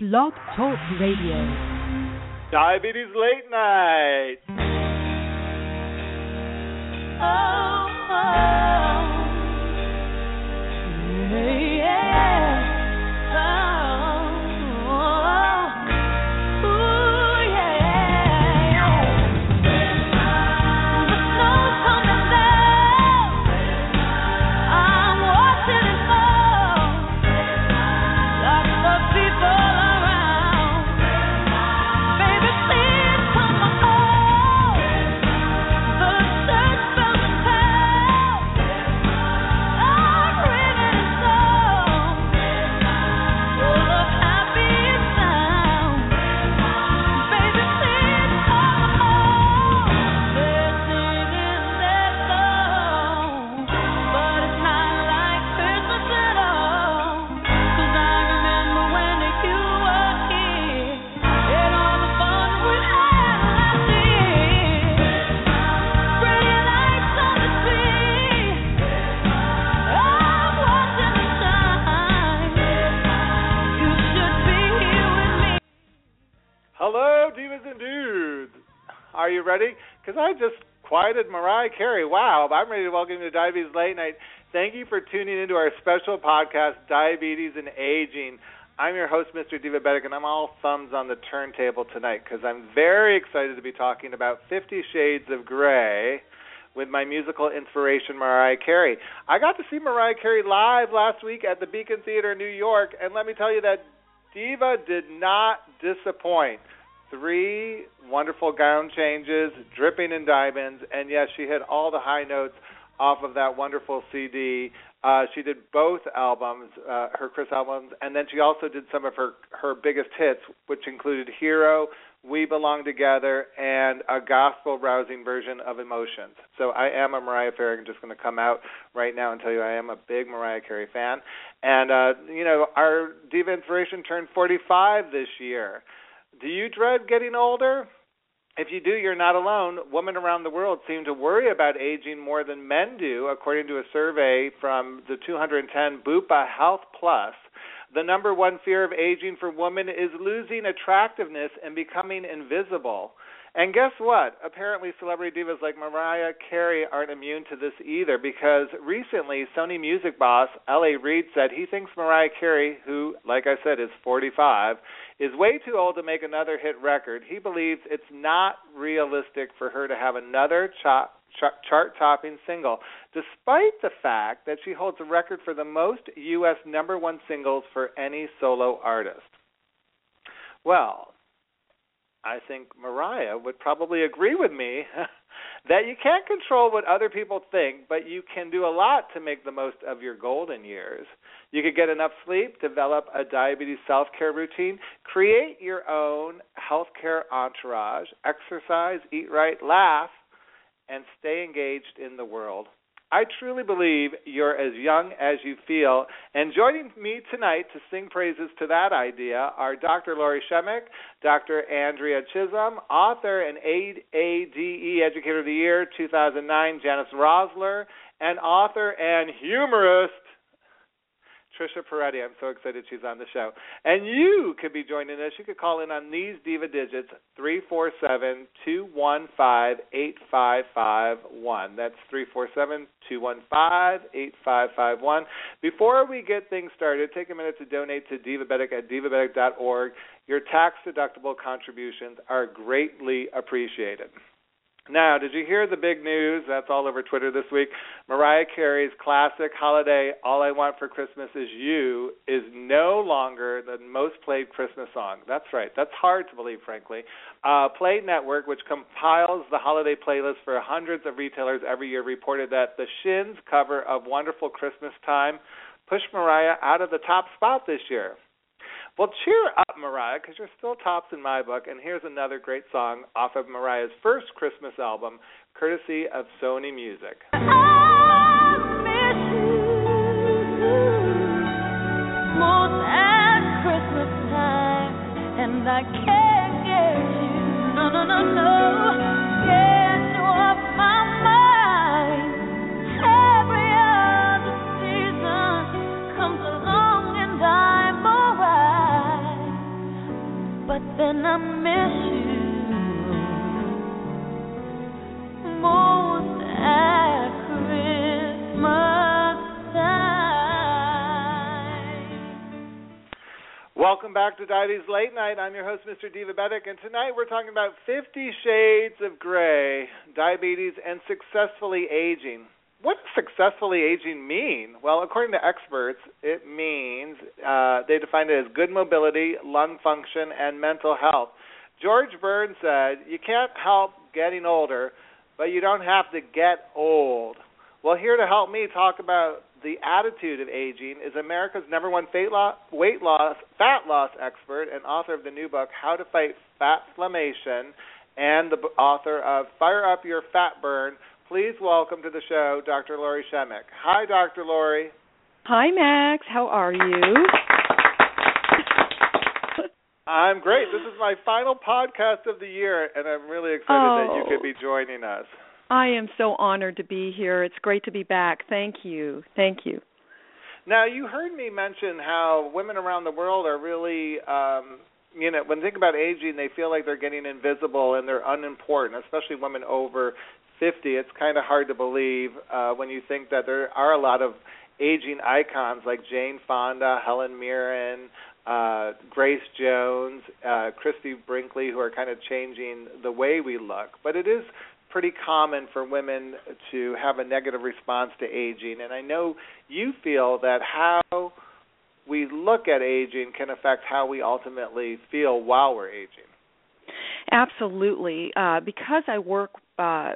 Blog Talk Radio. Diabetes Late Night. Are you ready? Because I just quieted Mariah Carey. Wow, I'm ready to welcome you to Diabetes Late Night. Thank you for tuning into our special podcast, Diabetes and Aging. I'm your host, Mr. Divabetic, and I'm all thumbs on the turntable tonight because I'm very excited to be talking about 50 Shades of Grey with my musical inspiration, Mariah Carey. I got to see Mariah Carey live last week at the Beacon Theater in New York, and let me tell you that Diva did not disappoint. 3 wonderful gown changes, dripping in diamonds, and yes, she hit all the high notes off of that wonderful CD. She did both albums, her Chris albums, and then she also did some of her biggest hits, which included Hero, We Belong Together, and a gospel-rousing version of Emotions. So I am a Mariah Carey. I'm just going to come out right now and tell you I am a big Mariah Carey fan. And, you know, our diva inspiration turned 45 this year. Do you dread getting older? If you do, you're not alone. Women around the world seem to worry about aging more than men do, according to a survey from the 210 Bupa Health Plus. The number one fear of aging for women is losing attractiveness and becoming invisible. And guess what? Apparently celebrity divas like Mariah Carey aren't immune to this either, because recently Sony Music boss L.A. Reid said he thinks Mariah Carey, who, like I said, is 45, is way too old to make another hit record. He believes it's not realistic for her to have another chart-topping single, despite the fact that she holds a record for the most U.S. number one singles for any solo artist. Well, I think Mariah would probably agree with me that you can't control what other people think, but you can do a lot to make the most of your golden years. You could get enough sleep, develop a diabetes self-care routine, create your own healthcare entourage, exercise, eat right, laugh, and stay engaged in the world. I truly believe you're as young as you feel, and joining me tonight to sing praises to that idea are Dr. Lori Shemek, Dr. Andrea Chisholm, author and AADE Educator of the Year 2009, Janis Roszler, and author and humorist Tricia Porretti. I'm so excited she's on the show. And you could be joining us. You could call in on these diva digits, 347-215-8551. That's 347-215-8551. Before we get things started, take a minute to donate to Divabetic at divabetic.org. Your tax-deductible contributions are greatly appreciated. Now, did you hear the big news? That's all over Twitter this week. Mariah Carey's classic holiday, All I Want for Christmas is You, is no longer the most played Christmas song. That's right. That's hard to believe, frankly. Play Network, which compiles the holiday playlist for hundreds of retailers every year, reported that The Shins' cover of Wonderful Christmas Time pushed Mariah out of the top spot this year. Well, cheer up, Mariah, because you're still tops in my book, and here's another great song off of Mariah's first Christmas album, courtesy of Sony Music. but then I miss you most at Christmas time. Welcome back to Diabetes Late Night. I'm your host, Mr. Divabetic, and tonight we're talking about 50 Shades of Grey, diabetes, and successfully aging. What does successfully aging mean? Well, according to experts, it means they define it as good mobility, lung function, and mental health. George Burns said, "You can't help getting older, but you don't have to get old." Well, here to help me talk about the attitude of aging is America's number one fat loss expert and author of the new book, How to Fight FATflammation, and the author of Fire Up Your Fat Burn. Please welcome to the show Dr. Lori Shemek. Hi, Dr. Lori. Hi, Max. How are you? I'm great. This is my final podcast of the year, and I'm really excited that you could be joining us. I am so honored to be here. It's great to be back. Thank you. Thank you. Now, you heard me mention how women around the world are really when they think about aging, they feel like they're getting invisible and they're unimportant, especially women over 50, it's kind of hard to believe when you think that there are a lot of aging icons like Jane Fonda, Helen Mirren, Grace Jones, Christy Brinkley, who are kind of changing the way we look. But it is pretty common for women to have a negative response to aging. And I know you feel that how we look at aging can affect how we ultimately feel while we're aging. Absolutely. Because I work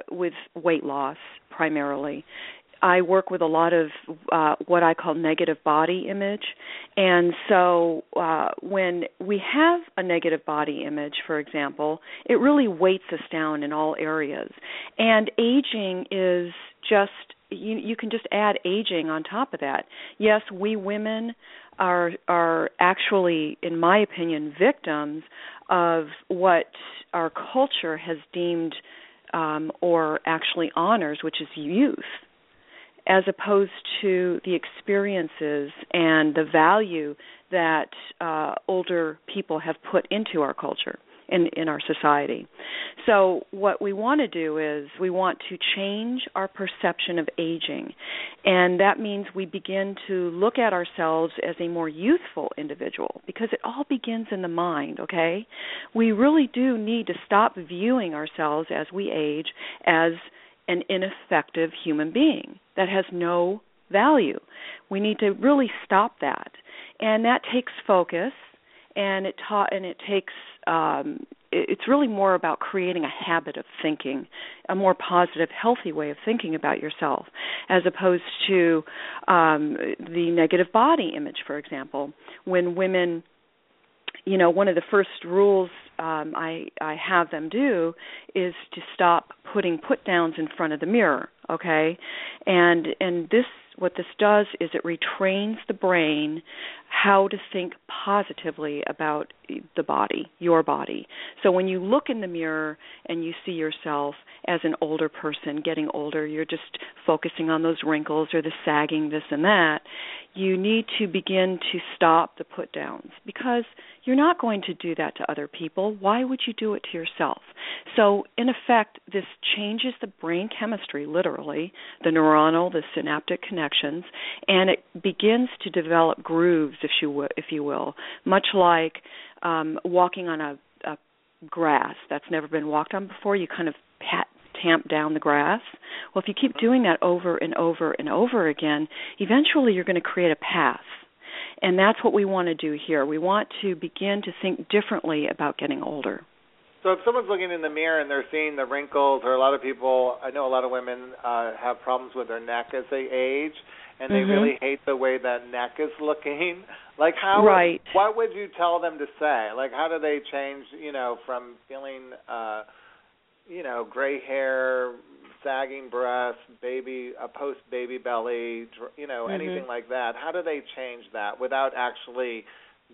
with weight loss primarily, I work with a lot of what I call negative body image. And so when we have a negative body image, for example, it really weights us down in all areas. And aging is just, you can just add aging on top of that. Yes, we women are actually, in my opinion, victims of what our culture has deemed or actually honors, which is youth, as opposed to the experiences and the value that older people have put into our culture and in our society. So what we want to do is we want to change our perception of aging, and that means we begin to look at ourselves as a more youthful individual, because it all begins in the mind, okay? We really do need to stop viewing ourselves as we age as an ineffective human being that has no value. We need to really stop that, and that takes focus. And it's really more about creating a habit of thinking, a more positive, healthy way of thinking about yourself, as opposed to the negative body image, for example. When women, one of the first rules I have them do is to stop putting put-downs in front of the mirror, okay? And this, what this does is it retrains the brain how to think positively about the body, your body. So when you look in the mirror and you see yourself as an older person, getting older, you're just focusing on those wrinkles or the sagging, this and that. You need to begin to stop the put-downs, because you're not going to do that to other people. Why would you do it to yourself? So, in effect, this changes the brain chemistry, literally, the neuronal, the synaptic connections, and it begins to develop grooves, if you will, much like walking on a grass that's never been walked on before. You kind of tamp down the grass. Well, if you keep doing that over and over and over again, eventually you're going to create a path. And that's what we want to do here. We want to begin to think differently about getting older. So if someone's looking in the mirror and they're seeing the wrinkles, or a lot of people, I know a lot of women have problems with their neck as they age, and they really hate the way that neck is looking. Like what would you tell them to say? Like, how do they change, from feeling, gray hair, sagging breasts, post-baby belly, anything like that? How do they change that without actually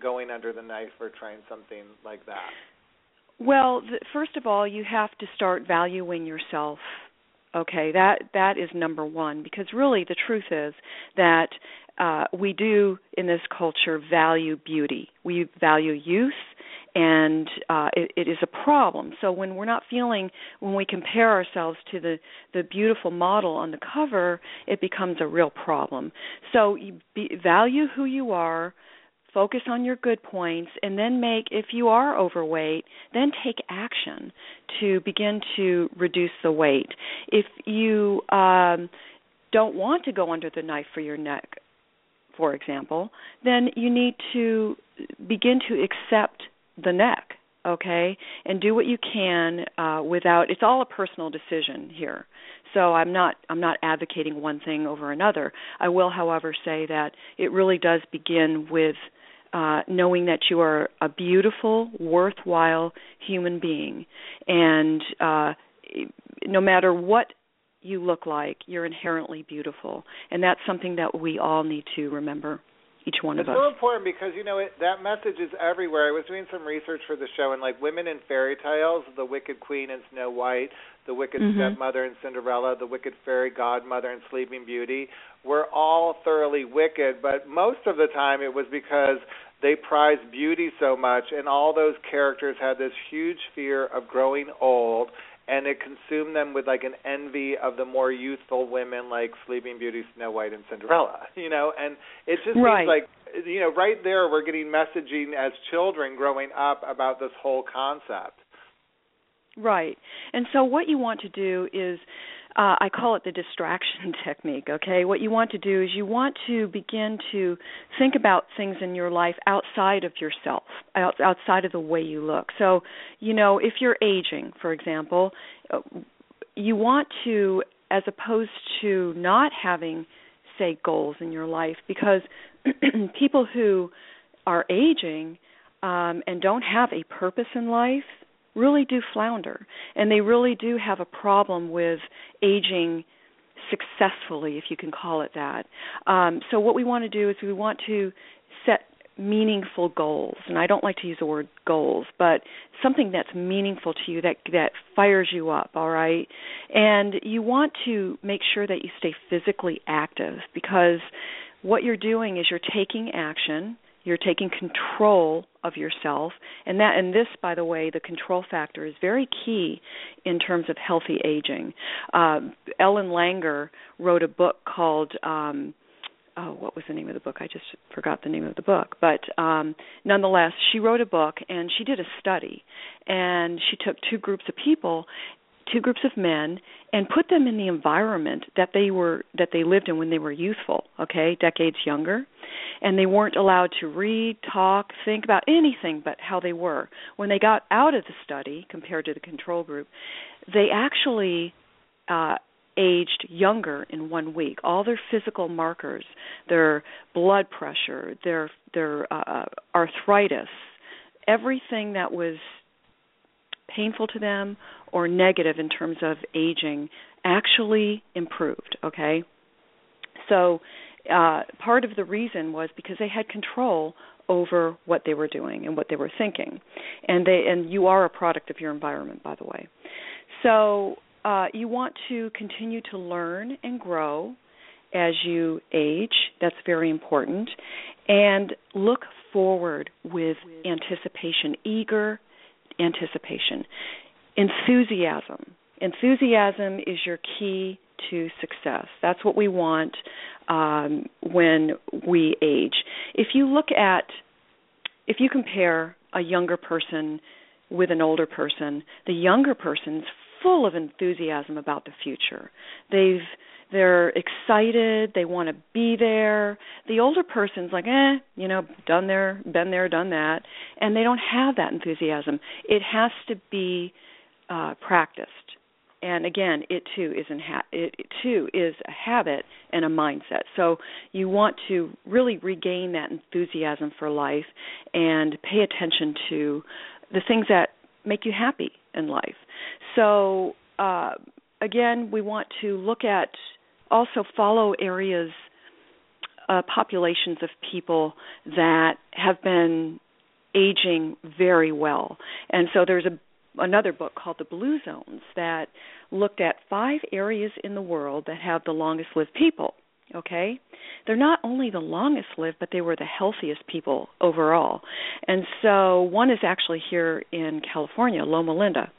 going under the knife or trying something like that? Well, first of all, you have to start valuing yourself. Okay, that is number one, because really the truth is that we do in this culture value beauty. We value youth and it is a problem. So when we're not feeling, when we compare ourselves to the beautiful model on the cover, it becomes a real problem. So value who you are, focus on your good points, and then make, if you are overweight, then take action to begin to reduce the weight. If you don't want to go under the knife for your neck, for example, then you need to begin to accept the neck, okay, and do what you can without, it's all a personal decision here. So I'm not advocating one thing over another. I will, however, say that it really does begin with knowing that you are a beautiful, worthwhile human being, and no matter what you look like, you're inherently beautiful, and that's something that we all need to remember. Each one of us. It's so important because, you know, that message is everywhere. I was doing some research for the show, and, like, women in fairy tales, the Wicked Queen in Snow White, the Wicked Stepmother in Cinderella, the Wicked Fairy Godmother in Sleeping Beauty, were all thoroughly wicked, but most of the time it was because they prized beauty so much, and all those characters had this huge fear of growing old, and it consumed them with, like, an envy of the more youthful women like Sleeping Beauty, Snow White, and Cinderella, you know. And it just seems like, you know, right there we're getting messaging as children growing up about this whole concept. Right. And so what you want to do is, I call it the distraction technique, okay? What you want to do is you want to begin to think about things in your life outside of yourself, outside of the way you look. So, you know, if you're aging, for example, you want to, as opposed to not having, say, goals in your life, because people who are aging and don't have a purpose in life really do flounder, and they really do have a problem with aging successfully, if you can call it that. So what we want to do is we want to set meaningful goals, and I don't like to use the word goals, but something that's meaningful to you, that fires you up, all right? And you want to make sure that you stay physically active, because what you're doing is you're taking action. You're taking control of yourself, and this, by the way, the control factor is very key in terms of healthy aging. Ellen Langer wrote a book called, what was the name of the book? I just forgot the name of the book. But nonetheless, she wrote a book, and she did a study, and she took two groups of people, two groups of men, and put them in the environment that they lived in when they were youthful, okay, decades younger, and they weren't allowed to read, talk, think about anything but how they were. When they got out of the study compared to the control group, they actually aged younger in 1 week. All their physical markers, their blood pressure, their arthritis, everything that was painful to them or negative in terms of aging actually improved, okay? So part of the reason was because they had control over what they were doing and what they were thinking. And you are a product of your environment, by the way. So you want to continue to learn and grow as you age. That's very important. And look forward with anticipation, eager anticipation. Enthusiasm is your key to success. That's what we want when we age. If you compare a younger person with an older person, the younger person's full of enthusiasm about the future. They're excited. They want to be there. The older person's like, you know, been there, done that, and they don't have that enthusiasm. It has to be practiced. And again, it too is a habit and a mindset. So you want to really regain that enthusiasm for life and pay attention to the things that make you happy in life. So again, we want to look at, also follow areas, populations of people that have been aging very well. And so there's another book called The Blue Zones that looked at 5 areas in the world that have the longest lived people. okay? They're not only the longest lived, but they were the healthiest people overall. And so one is actually here in California, Loma Linda.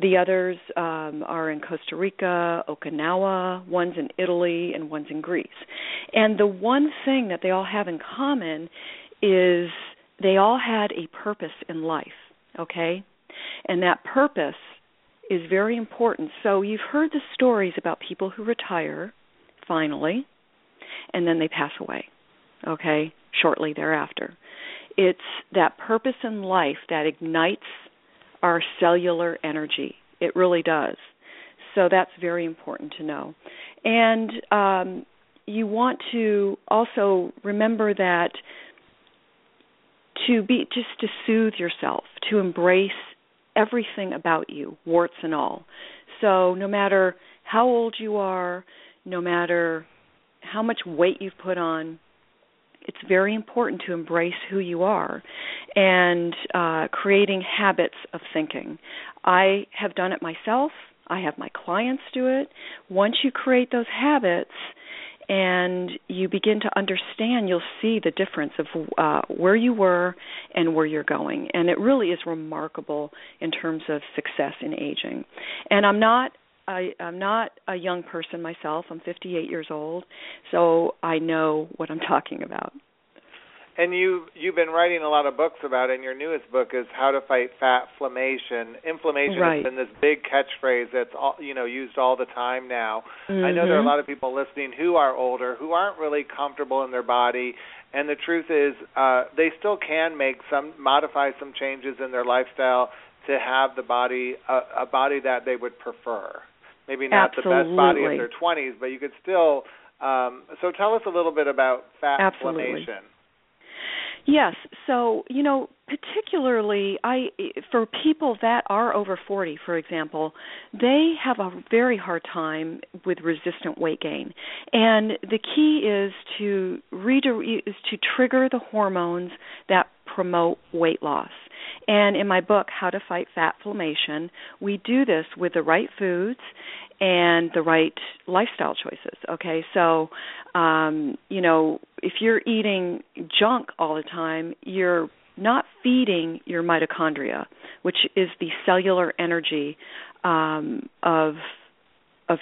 The others are in Costa Rica, Okinawa, one's in Italy, and one's in Greece. And the one thing that they all have in common is they all had a purpose in life, okay? And that purpose is very important. So you've heard the stories about people who retire, finally, and then they pass away, okay, shortly thereafter. It's that purpose in life that ignites our cellular energy. It really does. So that's very important to know. And you want to also remember that to be just to soothe yourself, to embrace everything about you, warts and all. So no matter how old you are, no matter how much weight you've put on, it's very important to embrace who you are and creating habits of thinking. I have done it myself. I have my clients do it. Once you create those habits and you begin to understand, you'll see the difference of where you were and where you're going. And it really is remarkable in terms of success in aging. And I'm not a young person myself. I'm 58 years old, so I know what I'm talking about. And you've been writing a lot of books about it, and your newest book is How to Fight FATflammation. Inflammation has been this big catchphrase that's all, used all the time now. Mm-hmm. I know there are a lot of people listening who are older, who aren't really comfortable in their body, and the truth is they still can modify some changes in their lifestyle to have the body, a body that they would prefer. Maybe not the best body in their 20s, but you could still. So tell us a little bit about FATflammation. Yes. So, particularly for people that are over 40, for example, they have a very hard time with resistant weight gain. And the key is to trigger the hormones that promote weight loss. And in my book, How to Fight FATflammation, we do this with the right foods and the right lifestyle choices, okay? So, if you're eating junk all the time, you're not feeding your mitochondria, which is the cellular energy of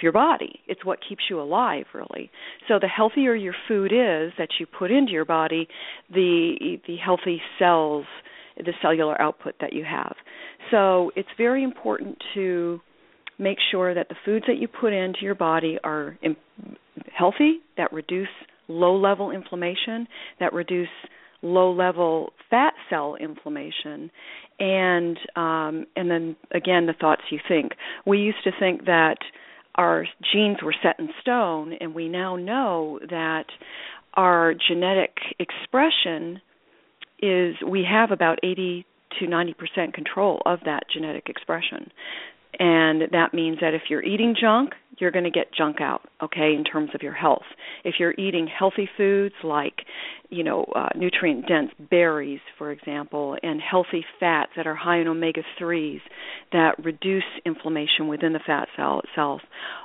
your body. It's what keeps you alive, really. So the healthier your food is that you put into your body, the healthy cells, the cellular output that you have. So it's very important to make sure that the foods that you put into your body are healthy, that reduce low-level inflammation, that reduce low-level fat cell inflammation, and then, again, the thoughts you think. We used to think that our genes were set in stone, and we now know that our genetic expression is we have about 80 to 90% control of that genetic expression. And that means that if you're eating junk, you're going to get junk out, okay, in terms of your health. If you're eating healthy foods like, nutrient-dense berries, for example, and healthy fats that are high in omega-3s that reduce inflammation within the fat cell itself,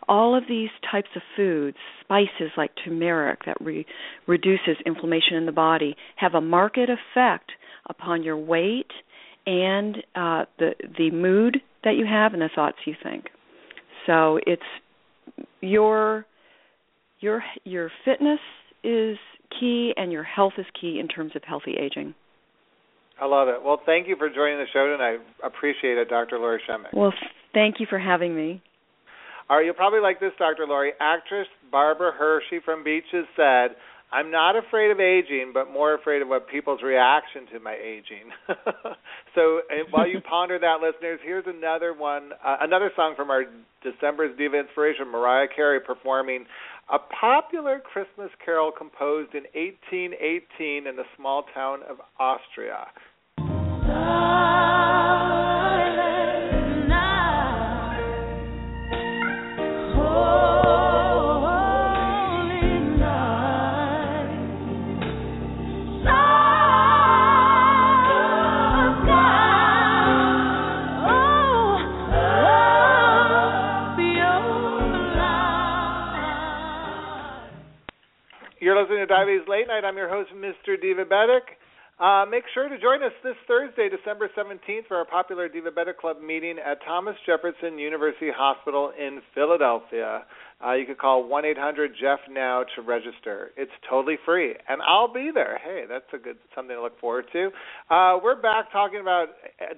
all of these types of foods, spices like turmeric that reduces inflammation in the body, have a marked effect upon your weight and the mood that you have and the thoughts you think. So it's your fitness is key and your health is key in terms of healthy aging. I love it. Well, thank you for joining the show tonight. I appreciate it, Dr. Lori Shemek. Well, thank you for having me. All right, you'll probably like this, Dr. Lori. Actress Barbara Hershey from Beaches said, "I'm not afraid of aging, but more afraid of what people's reaction to my aging." So while you ponder that, listeners, here's another one, another song from our December's Diva Inspiration, Mariah Carey performing a popular Christmas carol composed in 1818 in the small town of Austria. Diabetes Late Night. I'm your host, Mr. Divabetic. Make sure to join us this Thursday, December 17th, for our popular Divabetic Club meeting at Thomas Jefferson University Hospital in Philadelphia. You can call 1-800-JEFF-NOW to register. It's totally free, and I'll be there. Hey, that's a good something to look forward to. We're back talking about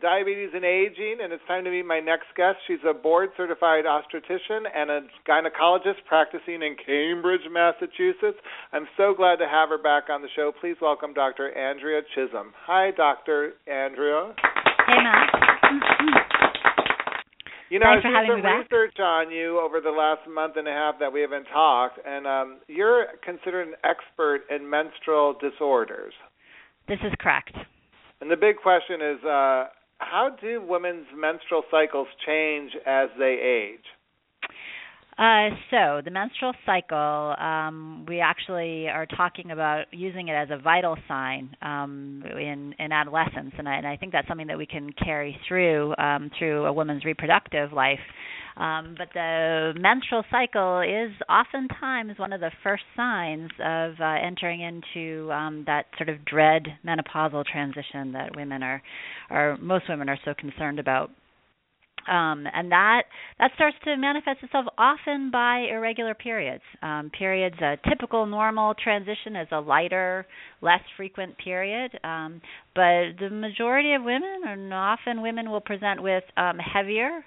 diabetes and aging, and it's time to meet my next guest. She's a board-certified obstetrician and a gynecologist practicing in Cambridge, Massachusetts. I'm so glad to have her back on the show. Please welcome Dr. Andrea Chisholm. Hi, Dr. Andrea. Hey, Matt. You know, I've done some research on you over the last month and a half that we haven't talked, and you're considered an expert in menstrual disorders. This is correct. And the big question is, how do women's menstrual cycles change as they age? So the menstrual cycle, we actually are talking about using it as a vital sign in adolescence, and I think that's something that we can carry through through a woman's reproductive life. But the menstrual cycle is oftentimes one of the first signs of entering into that sort of dread menopausal transition that women are most women are so concerned about. And that starts to manifest itself often by irregular periods. A typical normal transition is a lighter, less frequent period, but the majority of women, and often women, will present with heavier,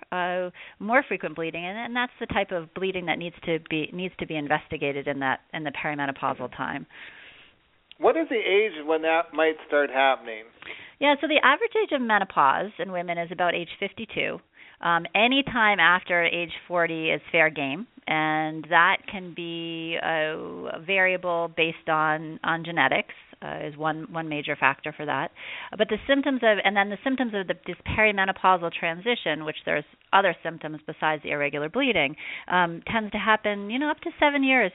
more frequent bleeding, and that's the type of bleeding that needs to be investigated in the perimenopausal time. What is the age when that might start happening? Yeah, so the average age of menopause in women is about age 52. Any time after age 40 is fair game, and that can be a variable based on genetics is one major factor for that. But the symptoms of this perimenopausal transition, which there's other symptoms besides the irregular bleeding, tends to happen, up to 7 years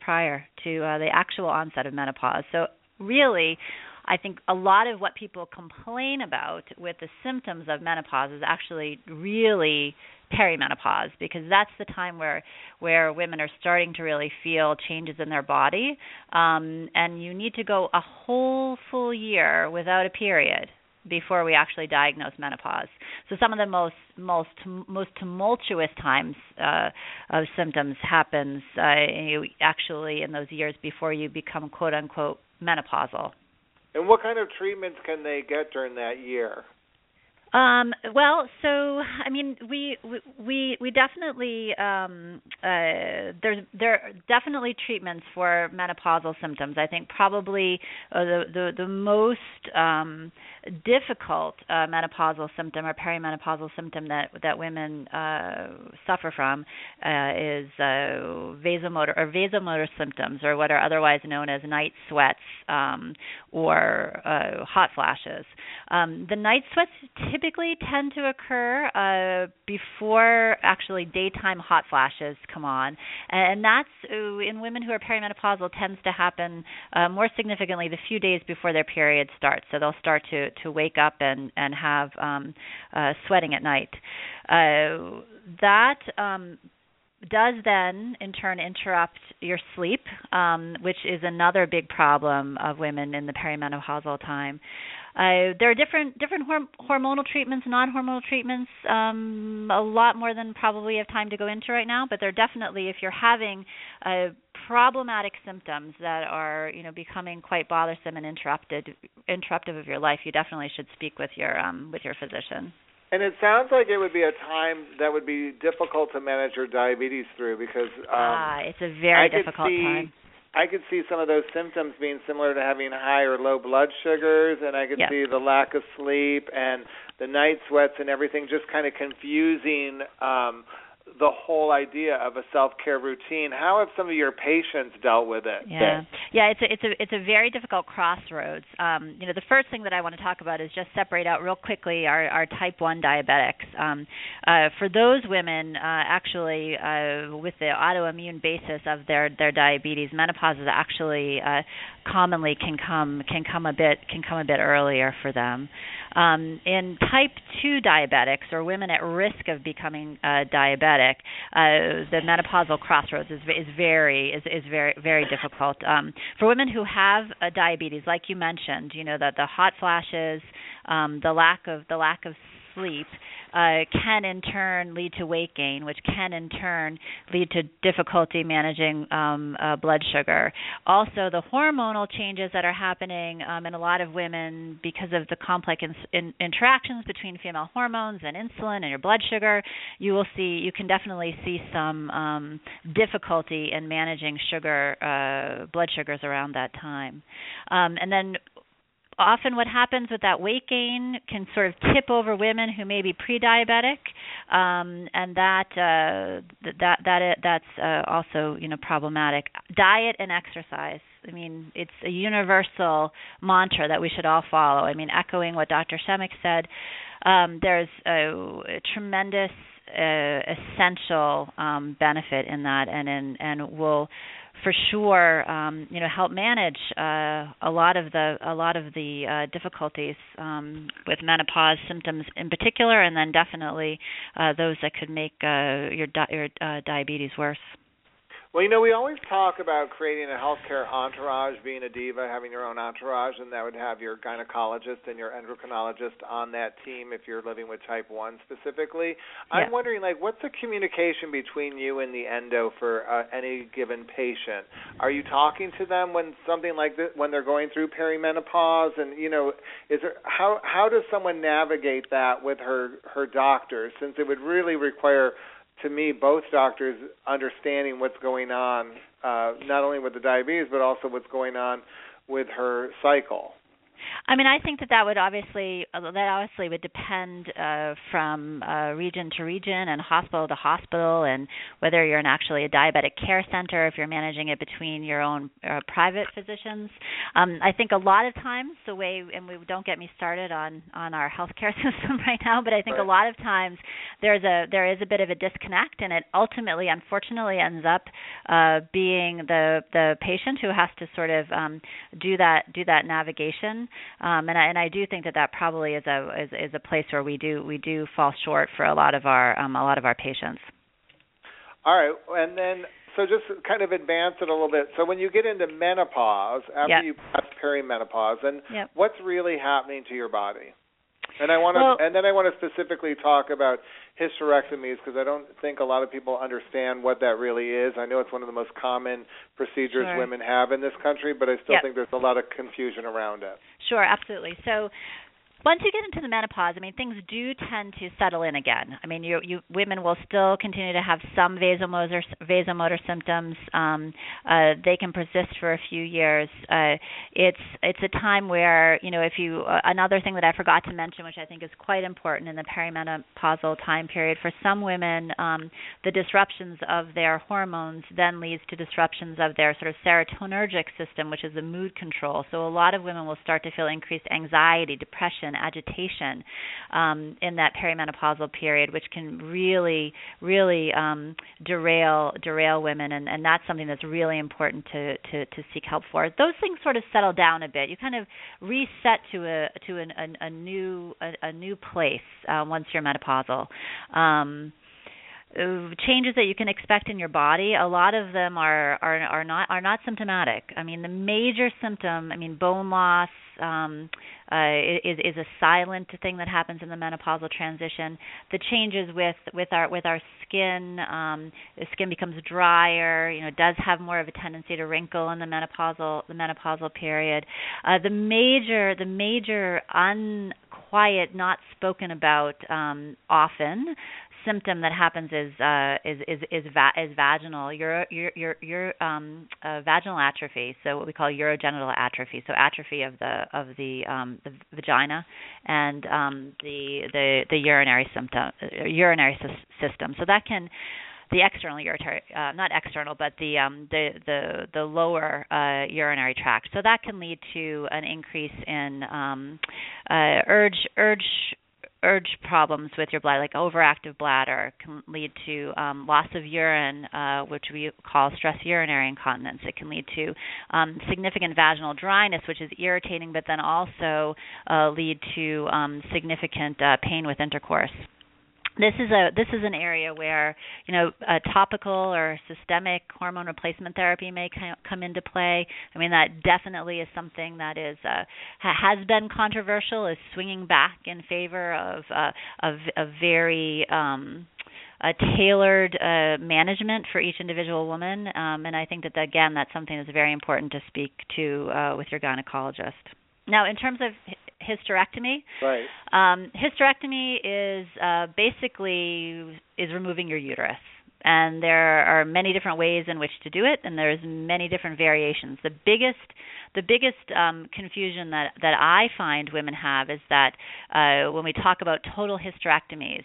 prior to the actual onset of menopause. So really, I think a lot of what people complain about with the symptoms of menopause is actually really perimenopause, because that's the time where women are starting to really feel changes in their body, and you need to go a whole full year without a period before we actually diagnose menopause. So some of the most tumultuous times of symptoms happens actually in those years before you become quote unquote menopausal. And what kind of treatments can they get during that year? We definitely there are definitely treatments for menopausal symptoms. I think probably the most difficult menopausal symptom or perimenopausal symptom that women suffer from is vasomotor symptoms, or what are otherwise known as night sweats or hot flashes. The night sweats typically tend to occur before actually daytime hot flashes come on, and that's in women who are perimenopausal tends to happen more significantly the few days before their period starts. So they'll start to wake up and have sweating at night. That does then, in turn, interrupt your sleep, which is another big problem of women in the perimenopausal time. There are different hormonal treatments, non-hormonal treatments, a lot more than probably have time to go into right now, but they're definitely, if you're having problematic symptoms that are becoming quite bothersome and interruptive of your life, you definitely should speak with your physician. And it sounds like it would be a time that would be difficult to manage your diabetes through, because it's a very difficult time. I could see some of those symptoms being similar to having high or low blood sugars, and I could see the lack of sleep and the night sweats and everything just kind of confusing the whole idea of a self-care routine. How have some of your patients dealt with it? Yeah, it's a very difficult crossroads. The first thing that I want to talk about is just separate out real quickly our type 1 diabetics. For those women, with the autoimmune basis of their diabetes, menopause is actually commonly can come a bit earlier for them. In type 2 diabetics, or women at risk of becoming diabetic, the menopausal crossroads is very difficult. For women who have diabetes, like you mentioned, you know, that the hot flashes, the lack of sleep can in turn lead to weight gain, which can in turn lead to difficulty managing blood sugar. Also, the hormonal changes that are happening in a lot of women because of the complex interactions between female hormones and insulin and your blood sugar, you can definitely see some difficulty in managing sugar, blood sugars around that time. And then often what happens with that weight gain can sort of tip over women who may be pre-diabetic, and that's also, you know, problematic. Diet and exercise. I mean, it's a universal mantra that we should all follow. I mean, echoing what Dr. Shemek said, there's a tremendous essential benefit in that, and will for sure, you know, help manage a lot of the difficulties with menopause symptoms in particular, and then definitely those that could make your diabetes worse. Well, you know, we always talk about creating a healthcare entourage, being a diva, having your own entourage, and that would have your gynecologist and your endocrinologist on that team if you're living with type 1 specifically. Yeah. I'm wondering, like, what's the communication between you and the endo for any given patient? Are you talking to them when something like this, when they're going through perimenopause? And, you know, how does someone navigate that with her doctor, since it would really require, to me, both doctors understanding what's going on, not only with the diabetes, but also what's going on with her cycle? I mean, I think that obviously would depend from region to region and hospital to hospital, and whether you're actually a diabetic care center, if you're managing it between your own private physicians. I think a lot of times the way, and don't get me started on our healthcare system right now, but I think right. A lot of times there is a bit of a disconnect, and it ultimately, unfortunately, ends up being the patient who has to sort of do that navigation. And I do think that probably is a place where we do fall short for a lot of our patients. All right, and then so just kind of advance it a little bit. So when you get into menopause, after yep. you pass perimenopause, and yep. what's really happening to your body? And I want to specifically talk about hysterectomies, because I don't think a lot of people understand what that really is. I know it's one of the most common procedures sure. women have in this country, but I still yep. think there's a lot of confusion around it. Sure, absolutely. So once you get into the menopause, I mean, things do tend to settle in again. I mean, women will still continue to have some vasomotor symptoms. They can persist for a few years. It's a time where, you know, if you another thing that I forgot to mention, which I think is quite important in the perimenopausal time period, for some women, the disruptions of their hormones then leads to disruptions of their sort of serotonergic system, which is the mood control. So a lot of women will start to feel increased anxiety, depression, agitation in that perimenopausal period, which can really derail women, and that's something that's really important to seek help for. Those things sort of settle down a bit. You kind of reset to a new place once you're menopausal. Changes that you can expect in your body, a lot of them are not symptomatic. I mean, the major symptom, I mean, bone loss is a silent thing that happens in the menopausal transition. The changes with our skin, the skin becomes drier. You know, does have more of a tendency to wrinkle in the menopausal period. The major unquiet, not spoken about often symptom that happens is vaginal vaginal atrophy, so what we call urogenital atrophy, so atrophy of the vagina and the urinary system. So that can the external urinary, not external, but the lower urinary tract. So that can lead to an increase in urge urge problems with your bladder, like overactive bladder, can lead to loss of urine, which we call stress urinary incontinence. It can lead to significant vaginal dryness, which is irritating, but then also lead to significant pain with intercourse. This is an area where, you know, topical or systemic hormone replacement therapy may come into play. I mean, that definitely is something that is has been controversial, is swinging back in favor of a very tailored management for each individual woman. And I think that, again, that's something that's very important to speak to with your gynecologist. Now, in terms of hysterectomy. Right. Hysterectomy is basically removing your uterus. And there are many different ways in which to do it, and there's many different variations. The biggest confusion that I find women have is that when we talk about total hysterectomies,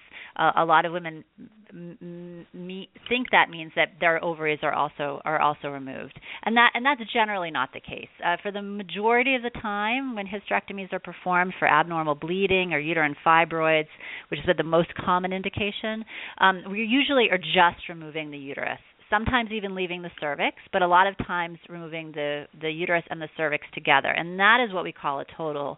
a lot of women think that means that their ovaries are also removed, and that's generally not the case. For the majority of the time, when hysterectomies are performed for abnormal bleeding or uterine fibroids, which is the most common indication, we usually are just removing the uterus. Sometimes even leaving the cervix, but a lot of times removing the uterus and the cervix together. And that is what we call a total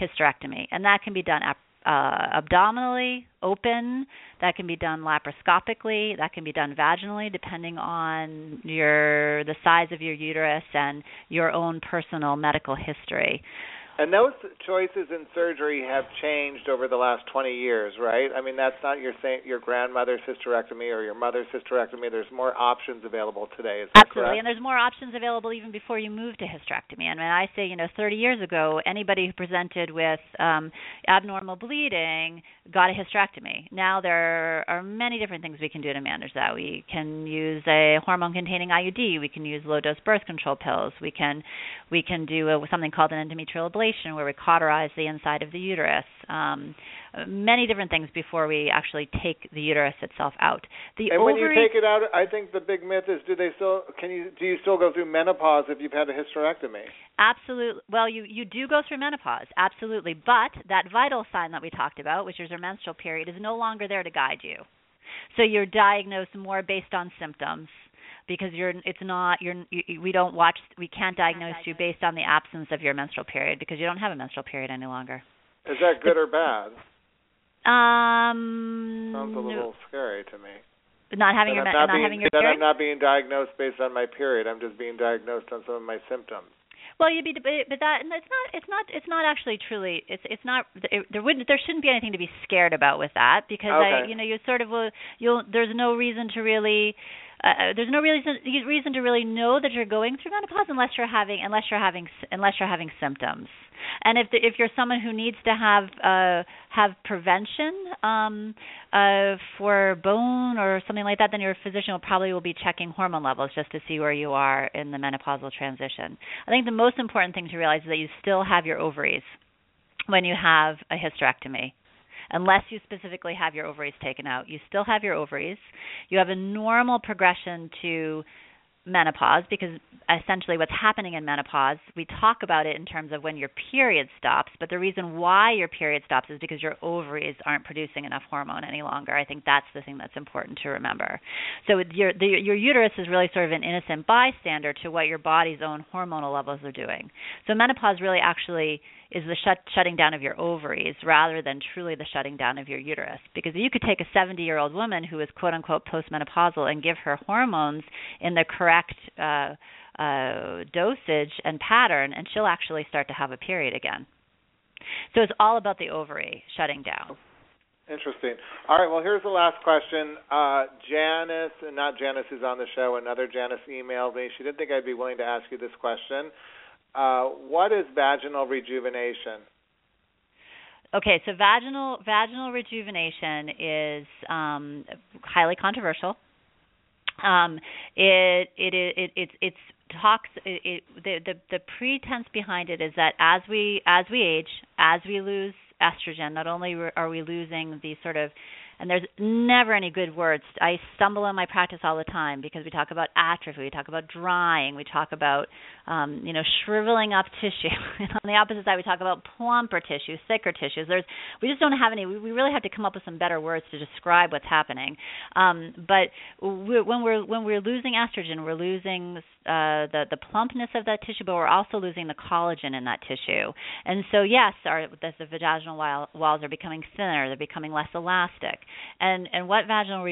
hysterectomy. And that can be done abdominally, open, that can be done laparoscopically, that can be done vaginally, depending on the size of your uterus and your own personal medical history. And those choices in surgery have changed over the last 20 years, right? I mean, that's not your grandmother's hysterectomy or your mother's hysterectomy. There's more options available today, is that correct? Absolutely, and there's more options available even before you move to hysterectomy. I mean, I say, 30 years ago, anybody who presented with abnormal bleeding got a hysterectomy. Now there are many different things we can do to manage that. We can use a hormone-containing IUD. We can use low-dose birth control pills. We can do something called an endometrial ablation, where we cauterize the inside of the uterus, many different things before we actually take the uterus itself out. When you take it out, I think the big myth is: do you still go through menopause if you've had a hysterectomy? Absolutely. Well, you do go through menopause, absolutely. But that vital sign that we talked about, which is your menstrual period, is no longer there to guide you. So you're diagnosed more based on symptoms. Because we can't diagnose you based on the absence of your menstrual period, because you don't have a menstrual period any longer. Is that good or bad? Sounds a little scary to me. I'm not being diagnosed based on my period. I'm just being diagnosed on some of my symptoms. Well, but that it's not actually truly. There shouldn't be anything to be scared about with that, because okay. There's no reason to really. There's no reason to really know that you're going through menopause unless you're having symptoms. And if you're someone who needs to have prevention for bone or something like that, then your physician will probably be checking hormone levels just to see where you are in the menopausal transition. I think the most important thing to realize is that you still have your ovaries when you have a hysterectomy. Unless you specifically have your ovaries taken out, you still have your ovaries. You have a normal progression to menopause, because essentially what's happening in menopause, we talk about it in terms of when your period stops, but the reason why your period stops is because your ovaries aren't producing enough hormone any longer. I think that's the thing that's important to remember. So your uterus is really sort of an innocent bystander to what your body's own hormonal levels are doing. So menopause really actually is the shutting down of your ovaries rather than truly the shutting down of your uterus. Because you could take a 70-year-old woman who is quote-unquote postmenopausal and give her hormones in the correct dosage and pattern, and she'll actually start to have a period again. So it's all about the ovary shutting down. Interesting. All right, well, here's the last question. Not Janice who's on the show, another Janice emailed me. She didn't think I'd be willing to ask you this question. What is vaginal rejuvenation? Okay, so vaginal rejuvenation is highly controversial. The pretense behind it is that as we age, as we lose estrogen, not only are we losing the sort of And there's never any good words. I stumble in my practice all the time because we talk about atrophy, we talk about drying, we talk about, shriveling up tissue. And on the opposite side, we talk about plumper tissue, thicker tissues. We just don't have any. We really have to come up with some better words to describe what's happening. But when we're losing estrogen, we're losing the plumpness of that tissue, but we're also losing the collagen in that tissue. And so, yes, the vaginal walls are becoming thinner. They're becoming less elastic. And what vaginal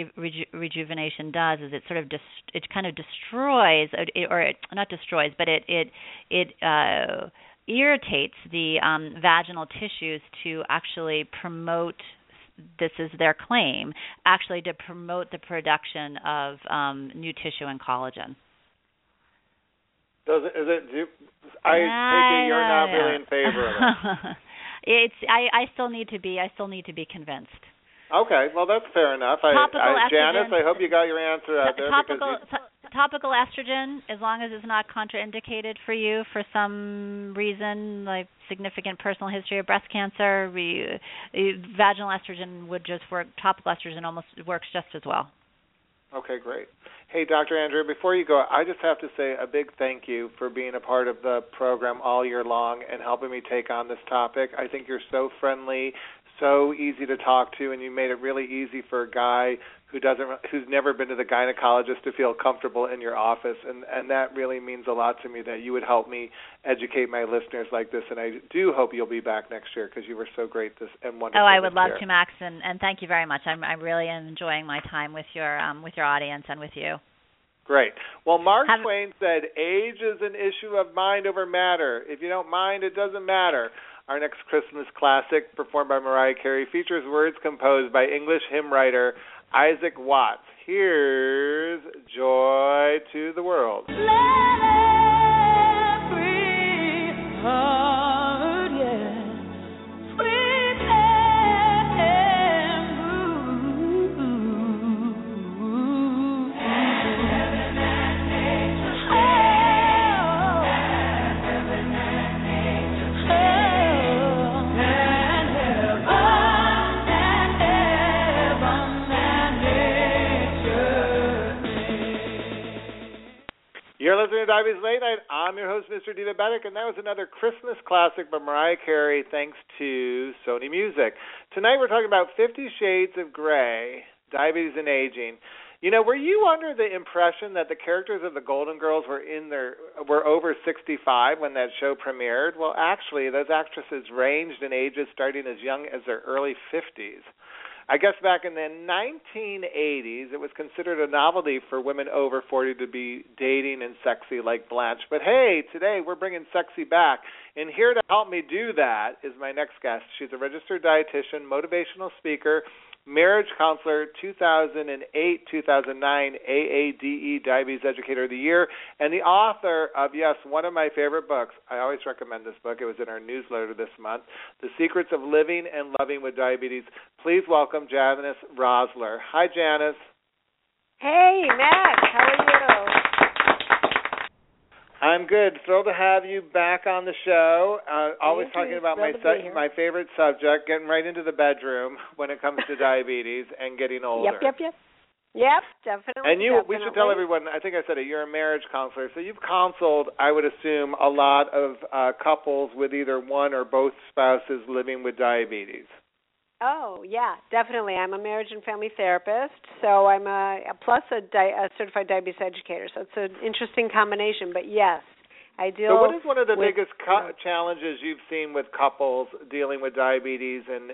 rejuvenation does is it sort of irritates the vaginal tissues to actually promote. This is their claim, actually, to promote the production of new tissue and collagen. I'm taking you're not really in favor of it. I still need to be convinced. Okay, well, that's fair enough. Janice, I hope you got your answer out there. Topical estrogen, as long as it's not contraindicated for you for some reason, like significant personal history of breast cancer, vaginal estrogen would just work. Topical estrogen almost works just as well. Okay, great. Hey, Dr. Andrea, before you go, I just have to say a big thank you for being a part of the program all year long and helping me take on this topic. I think you're so friendly, so easy to talk to, and you made it really easy for a guy who's never been to the gynecologist to feel comfortable in your office, and that really means a lot to me that you would help me educate my listeners like this, and I do hope you'll be back next year because you were so great this and wonderful. Oh, I would love to, Max, and thank you very much. I really am enjoying my time with your audience and with you. Great. Well, Mark Twain said, "Age is an issue of mind over matter. If you don't mind, it doesn't matter." Our next Christmas classic, performed by Mariah Carey, features words composed by English hymn writer Isaac Watts. Here's Joy to the World. Let every heart, yeah, sweet and blue. Heaven and nature, oh, heaven and nature, oh. You're listening to Diabetes Late Night. I'm your host, Mr. Divabetic, and that was another Christmas classic by Mariah Carey, thanks to Sony Music. Tonight we're talking about 50 Shades of Grey, Diabetes and Aging. You know, were you under the impression that the characters of the Golden Girls were over 65 when that show premiered? Well, actually, those actresses ranged in ages starting as young as their early 50s. I guess back in the 1980s, it was considered a novelty for women over 40 to be dating and sexy like Blanche. But hey, today we're bringing sexy back. And here to help me do that is my next guest. She's a registered dietitian, motivational speaker, marriage counselor, 2008-2009 AADE Diabetes Educator of the Year, and the author of, yes, one of my favorite books. I always recommend this book. It was in our newsletter this month, The Secrets of Living and Loving with Diabetes. Please welcome Janis Roszler. Hi, Janis. Hey, Max. How are you? I'm good. Thrilled to have you back on the show. Always talking about my favorite subject, getting right into the bedroom when it comes to diabetes and getting older. Yep. Yep, definitely. And we should tell everyone, I think I said it, you're a marriage counselor. So you've counseled, I would assume, a lot of couples with either one or both spouses living with diabetes. Oh, yeah, definitely. I'm a marriage and family therapist, so I'm a certified diabetes educator. So it's an interesting combination, but yes, I deal with... So what is one of the biggest challenges you've seen with couples dealing with diabetes and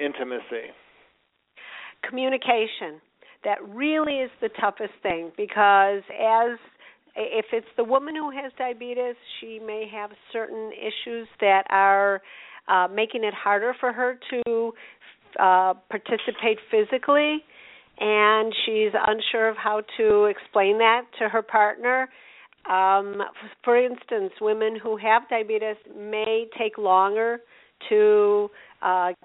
intimacy? Communication. That really is the toughest thing because if it's the woman who has diabetes, she may have certain issues that are... making it harder for her to participate physically, and she's unsure of how to explain that to her partner. For instance, women who have diabetes may take longer to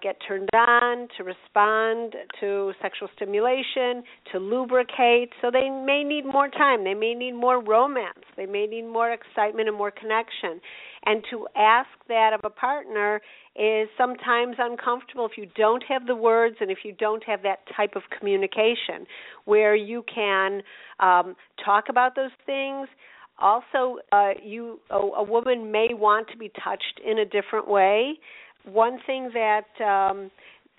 get turned on, to respond to sexual stimulation, to lubricate. So they may need more time. They may need more romance. They may need more excitement and more connection. And to ask that of a partner is sometimes uncomfortable if you don't have the words and if you don't have that type of communication where you can talk about those things. Also, a woman may want to be touched in a different way. One thing that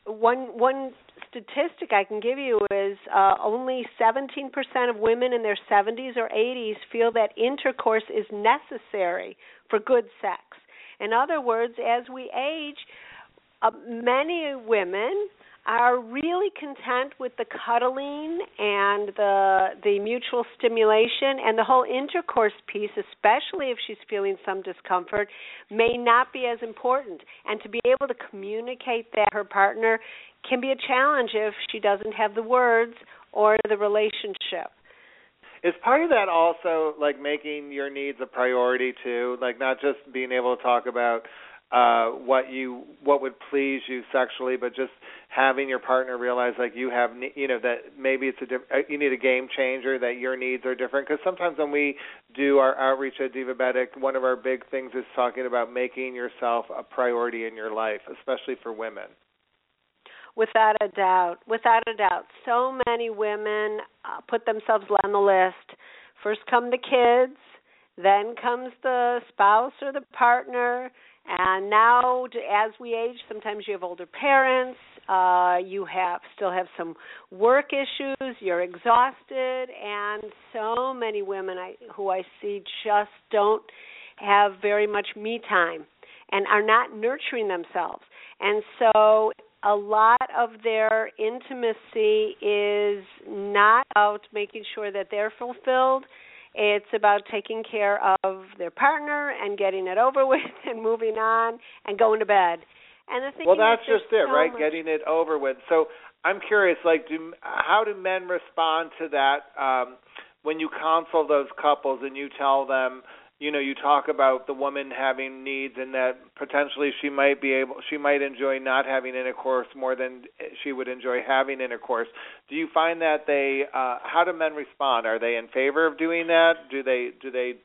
one statistic I can give you is only 17% of women in their 70s or 80s feel that intercourse is necessary for good sex. In other words, as we age, many women are really content with the cuddling and the mutual stimulation, and the whole intercourse piece, especially if she's feeling some discomfort, may not be as important. And to be able to communicate that her partner can be a challenge if she doesn't have the words or the relationship. Is part of that also like making your needs a priority too? Like not just being able to talk about what would please you sexually, but just having your partner realize like you have, you know, that maybe it's you need a game changer, that your needs are different. Because sometimes when we do our outreach at Divabetic, one of our big things is talking about making yourself a priority in your life, especially for women. Without a doubt. So many women put themselves on the list. First come the kids, then comes the spouse or the partner. And now, as we age, sometimes you have older parents, you still have some work issues, you're exhausted, and so many women who I see just don't have very much me time and are not nurturing themselves. And so a lot of their intimacy is not about making sure that they're fulfilled. It's about taking care of their partner and getting it over with and moving on and going to bed. And the thing that's just it, right? Getting it over with. So I'm curious, like, how do men respond to that when you counsel those couples and you tell them, you know, you talk about the woman having needs and that potentially she might enjoy not having intercourse more than she would enjoy having intercourse. Do you find that how do men respond? Are they in favor of doing that? Do they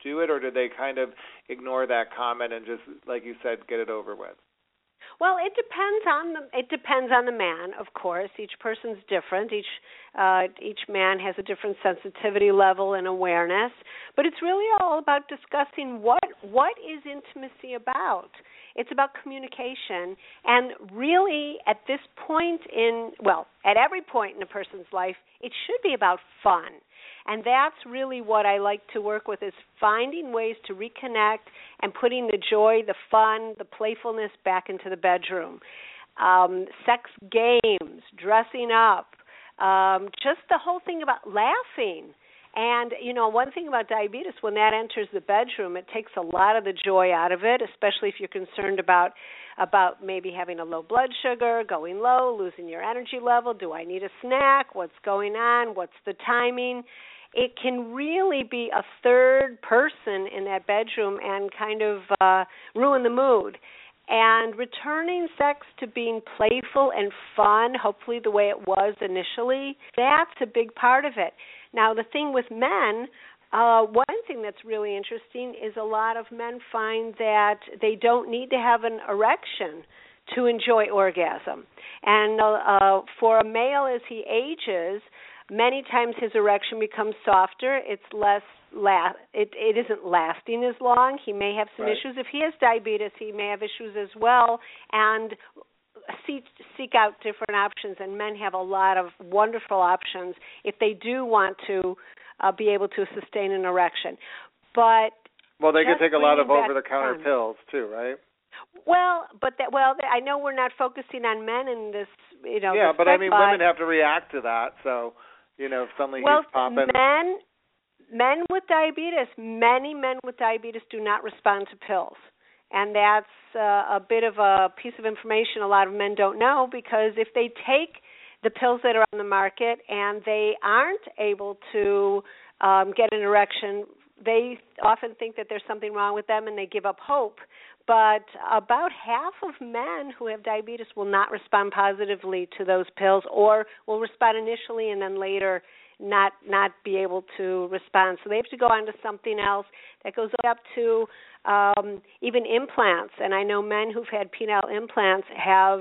do it, or do they kind of ignore that comment and just, like you said, get it over with? Well, it depends on the man, of course. Each person's different. Each man has a different sensitivity level and awareness. But it's really all about discussing what is intimacy about. It's about communication. And really, at this point at every point in a person's life, it should be about fun. And that's really what I like to work with, is finding ways to reconnect and putting the joy, the fun, the playfulness back into the bedroom. Sex games, dressing up, just the whole thing about laughing. And, you know, one thing about diabetes, when that enters the bedroom, it takes a lot of the joy out of it, especially if you're concerned about maybe having a low blood sugar, going low, losing your energy level. Do I need a snack? What's going on? What's the timing? It can really be a third person in that bedroom and kind of ruin the mood. And returning sex to being playful and fun, hopefully the way it was initially, that's a big part of it. Now, the thing with men, one thing that's really interesting is a lot of men find that they don't need to have an erection to enjoy orgasm. And for a male, as he ages, many times his erection becomes softer. It's less it isn't lasting as long. He may have some issues. If he has diabetes, he may have issues as well, and seek out different options. And men have a lot of wonderful options if they do want to be able to sustain an erection. But they could take a lot of over-the-counter pills too, right? I know we're not focusing on men in this, you know. Yeah, but I mean, women have to react to that. So, you know, if suddenly he's popping. Men with diabetes, many men with diabetes do not respond to pills. And that's a bit of a piece of information a lot of men don't know, because if they take the pills that are on the market and they aren't able to get an erection, they often think that there's something wrong with them and they give up hope. But about half of men who have diabetes will not respond positively to those pills, or will respond initially and then later not be able to respond. So they have to go on to something else that goes up to even implants. And I know men who've had penile implants have,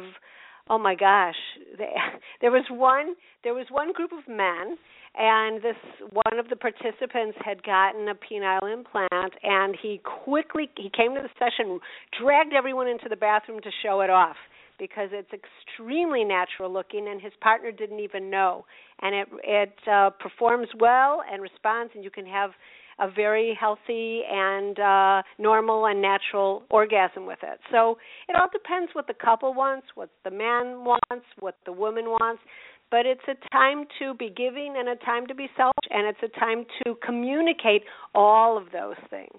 oh my gosh, there was one group of men, and this one of the participants had gotten a penile implant, and he came to the session, dragged everyone into the bathroom to show it off, because it's extremely natural looking, and his partner didn't even know. And it performs well and responds, and you can have a very healthy and normal and natural orgasm with it. So it all depends what the couple wants, what the man wants, what the woman wants. But it's a time to be giving and a time to be selfish, and it's a time to communicate all of those things.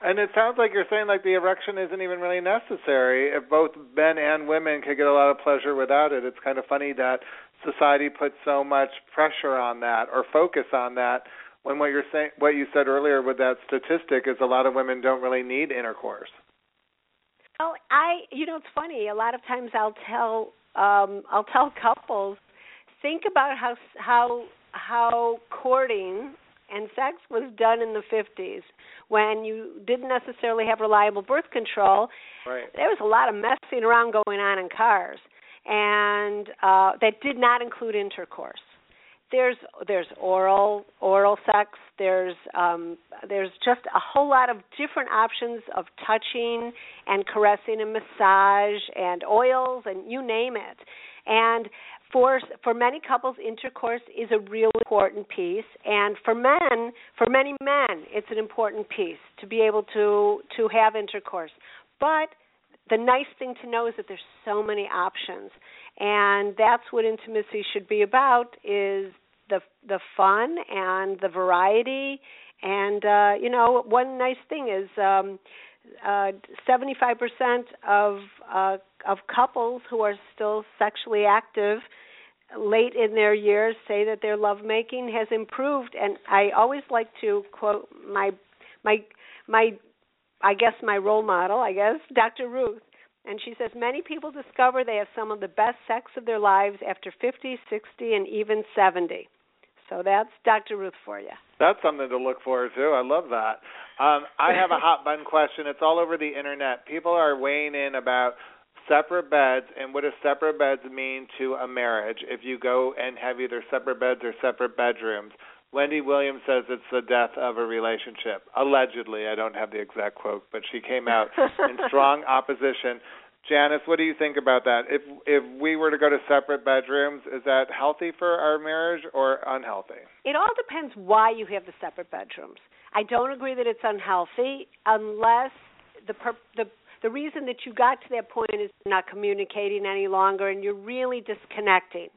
And it sounds like you're saying, like, the erection isn't even really necessary. If both men and women could get a lot of pleasure without it, it's kind of funny that society puts so much pressure on that or focus on that, when what you're saying, what you said earlier with that statistic, is a lot of women don't really need intercourse. Well, it's funny. A lot of times I'll tell couples, think about how courting and sex was done in the 50s, when you didn't necessarily have reliable birth control. Right. There was a lot of messing around going on in cars, and that did not include intercourse. There's oral sex. There's just a whole lot of different options of touching and caressing and massage and oils and you name it. And for many couples, intercourse is a real important piece. And for many men, it's an important piece to be able to have intercourse. But the nice thing to know is that there's so many options. And that's what intimacy should be about, is the fun and the variety. And, one nice thing is 75% of couples who are still sexually active late in their years say that their lovemaking has improved. And I always like to quote my role model, Dr. Ruth. And she says, many people discover they have some of the best sex of their lives after 50, 60, and even 70. So that's Dr. Ruth for you. That's something to look forward to. I love that. I have a hot button question. It's all over the Internet. People are weighing in about separate beds and what does separate beds mean to a marriage if you go and have either separate beds or separate bedrooms. Wendy Williams says it's the death of a relationship. Allegedly, I don't have the exact quote, but she came out in strong opposition. Janice, what do you think about that? If we were to go to separate bedrooms, is that healthy for our marriage or unhealthy? It all depends why you have the separate bedrooms. I don't agree that it's unhealthy unless the reason that you got to that point is you're not communicating any longer and you're really disconnecting.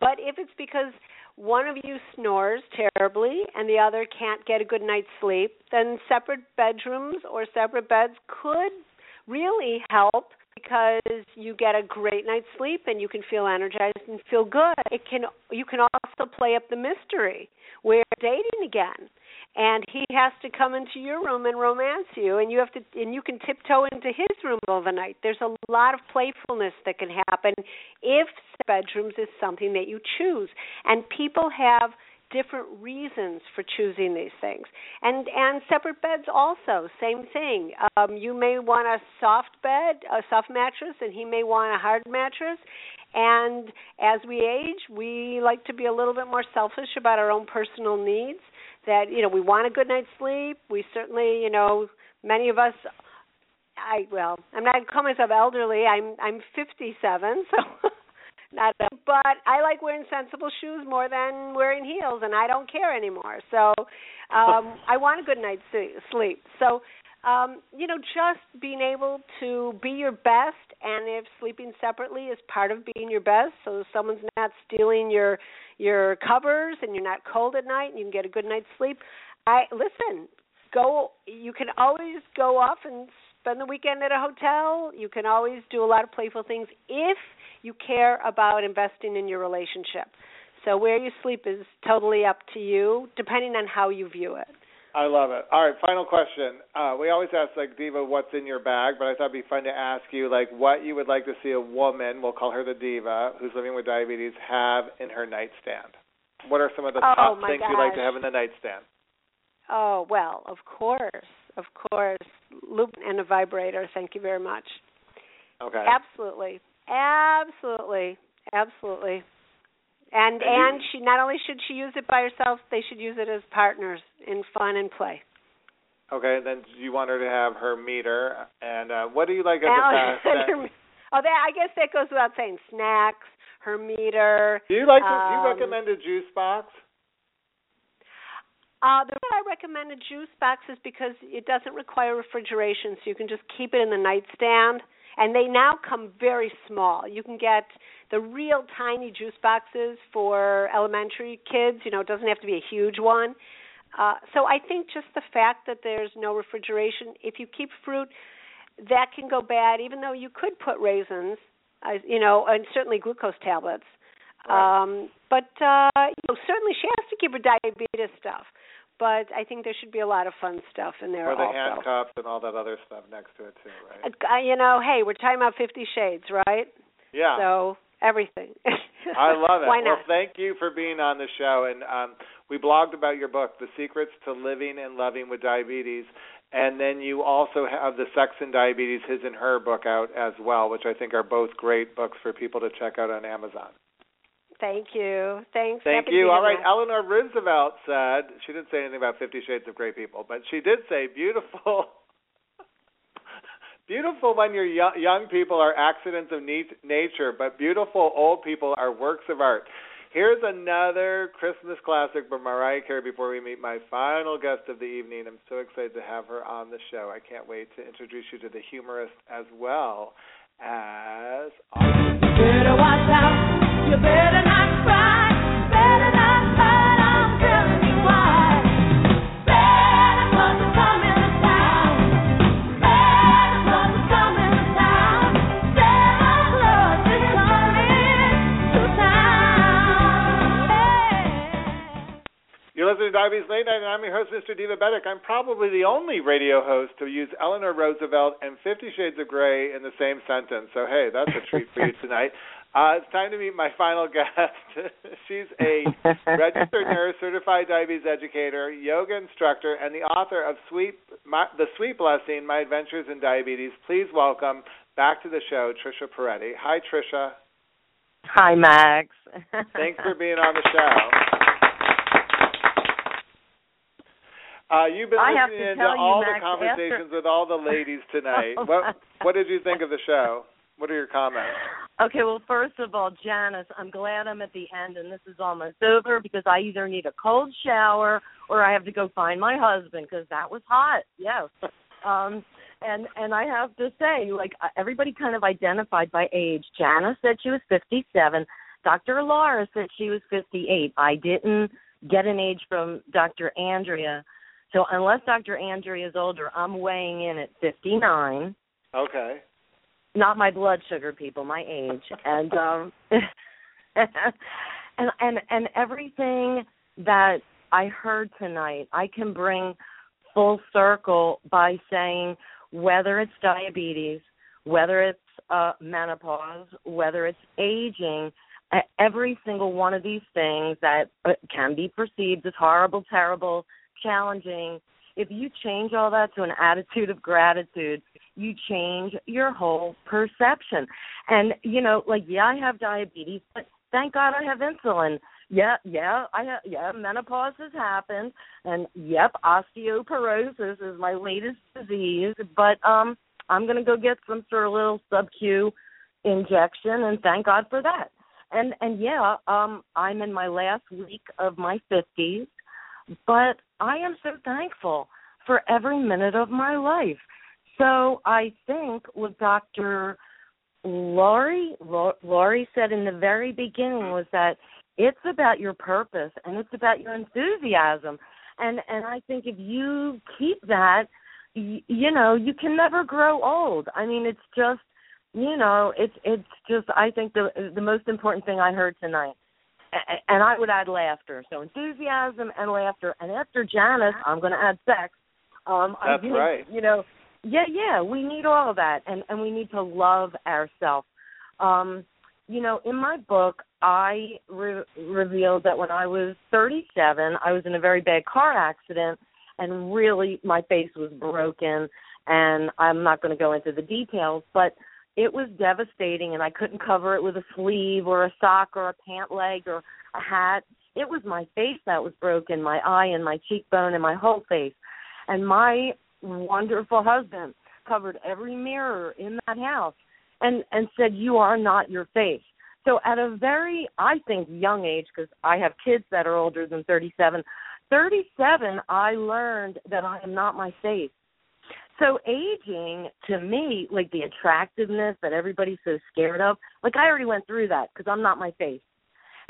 But if it's because one of you snores terribly and the other can't get a good night's sleep, then separate bedrooms or separate beds could really help, because you get a great night's sleep and you can feel energized and feel good. You can also play up the mystery. We're dating again, and he has to come into your room and romance you, and you can tiptoe into his room all the night. There's a lot of playfulness that can happen if bedrooms is something that you choose. And people have different reasons for choosing these things. And separate beds also, same thing. You may want a soft bed, a soft mattress, and he may want a hard mattress. And as we age, we like to be a little bit more selfish about our own personal needs, that, we want a good night's sleep. We certainly, many of us, I'm not calling myself elderly. I'm 57, so... Not, but I like wearing sensible shoes more than wearing heels, and I don't care anymore. So I want a good night's sleep. So, just being able to be your best, and if sleeping separately is part of being your best, so someone's not stealing your covers and you're not cold at night and you can get a good night's sleep, you can always go off and spend the weekend at a hotel. You can always do a lot of playful things if you care about investing in your relationship. So where you sleep is totally up to you, depending on how you view it. I love it. All right, final question. We always ask, Diva, what's in your bag? But I thought it'd be fun to ask you, what you would like to see a woman, we'll call her the Diva, who's living with diabetes, have in her nightstand. What are some of the top things you'd like to have in the nightstand? Oh, well, of course. of course. Loop and a vibrator. Thank you very much. Okay. Absolutely. Absolutely. Absolutely. And she not only should she use it by herself, they should use it as partners in fun and play. Okay, then you want her to have her meter. And what do you like about that? Oh, that, I guess that goes without saying. Snacks, her meter. Do you like? You recommend a juice box? The reason I recommend a juice box is because it doesn't require refrigeration, so you can just keep it in the nightstand. And they now come very small. You can get the real tiny juice boxes for elementary kids. You know, it doesn't have to be a huge one. So I think just the fact that there's no refrigeration, if you keep fruit, that can go bad, even though you could put raisins, and certainly glucose tablets. Right. Certainly she has to keep her diabetes stuff. But I think there should be a lot of fun stuff in there also. Or the handcuffs and all that other stuff next to it too, right? Hey, we're talking about 50 Shades, right? Yeah. So everything. I love it. Why not? Well, thank you for being on the show. And we blogged about your book, The Secrets to Living and Loving with Diabetes. And then you also have the Sex and Diabetes, His and Her book out as well, which I think are both great books for people to check out on Amazon. Thank you. Thanks. Thank you. All right. Eleanor Roosevelt said, she didn't say anything about 50 Shades of Grey people, but she did say beautiful. Beautiful when you're young people are accidents of nature, but beautiful old people are works of art. Here's another Christmas classic by Mariah Carey before we meet my final guest of the evening. I'm so excited to have her on the show. I can't wait to introduce you to the humorist as well as... Better watch out. You better not cry. Better not cry. You're listening to Diabetes Late Night, and I'm your host, Mr. Divabetic. I'm probably the only radio host to use Eleanor Roosevelt and 50 Shades of Grey in the same sentence. So, hey, that's a treat for you tonight. It's time to meet my final guest. She's a registered nurse, certified diabetes educator, yoga instructor, and the author of The Sweet Blessing, My Adventures in Diabetes. Please welcome back to the show, Tricia Porretti. Hi, Tricia. Hi, Max. Thanks for being on the show. You've been listening to all the conversations with all the ladies tonight. What did you think of the show? What are your comments? Okay, well, first of all, Janice, I'm glad I'm at the end and this is almost over because I either need a cold shower or I have to go find my husband because that was hot. Yes. And I have to say, like, everybody kind of identified by age. Janice said she was 57. Dr. Laura said she was 58. I didn't get an age from Dr. Andrea. So unless Dr. Andrea is older, I'm weighing in at 59. Okay. Not my blood sugar, people, my age. And and everything that I heard tonight, I can bring full circle by saying whether it's diabetes, whether it's menopause, whether it's aging, every single one of these things that can be perceived as horrible, terrible, challenging, if you change all that to an attitude of gratitude, you change your whole perception. And, I have diabetes, but thank God I have insulin. Menopause has happened, and, osteoporosis is my latest disease, but I'm going to go get some sort of little sub-Q injection, and thank God for that. And I'm in my last week of my 50s, but I am so thankful for every minute of my life. So I think what Dr. Lori said in the very beginning was that it's about your purpose and it's about your enthusiasm. And I think if you keep that, you can never grow old. I mean, it's just, it's just, I think the most important thing I heard tonight. And I would add laughter. So enthusiasm and laughter. And after Janice, I'm going to add sex. That's right. We need all of that. And we need to love ourselves. In my book, I revealed that when I was 37, I was in a very bad car accident. and really my face was broken, and I'm not going to go into the details, but it was devastating, and I couldn't cover it with a sleeve or a sock or a pant leg or a hat. It was my face that was broken, my eye and my cheekbone and my whole face. And my wonderful husband covered every mirror in that house and said, you are not your face. So at a very, I think, young age, because I have kids that are older than 37, I learned that I am not my face. So aging, to me, like the attractiveness that everybody's so scared of, like I already went through that because I'm not my face.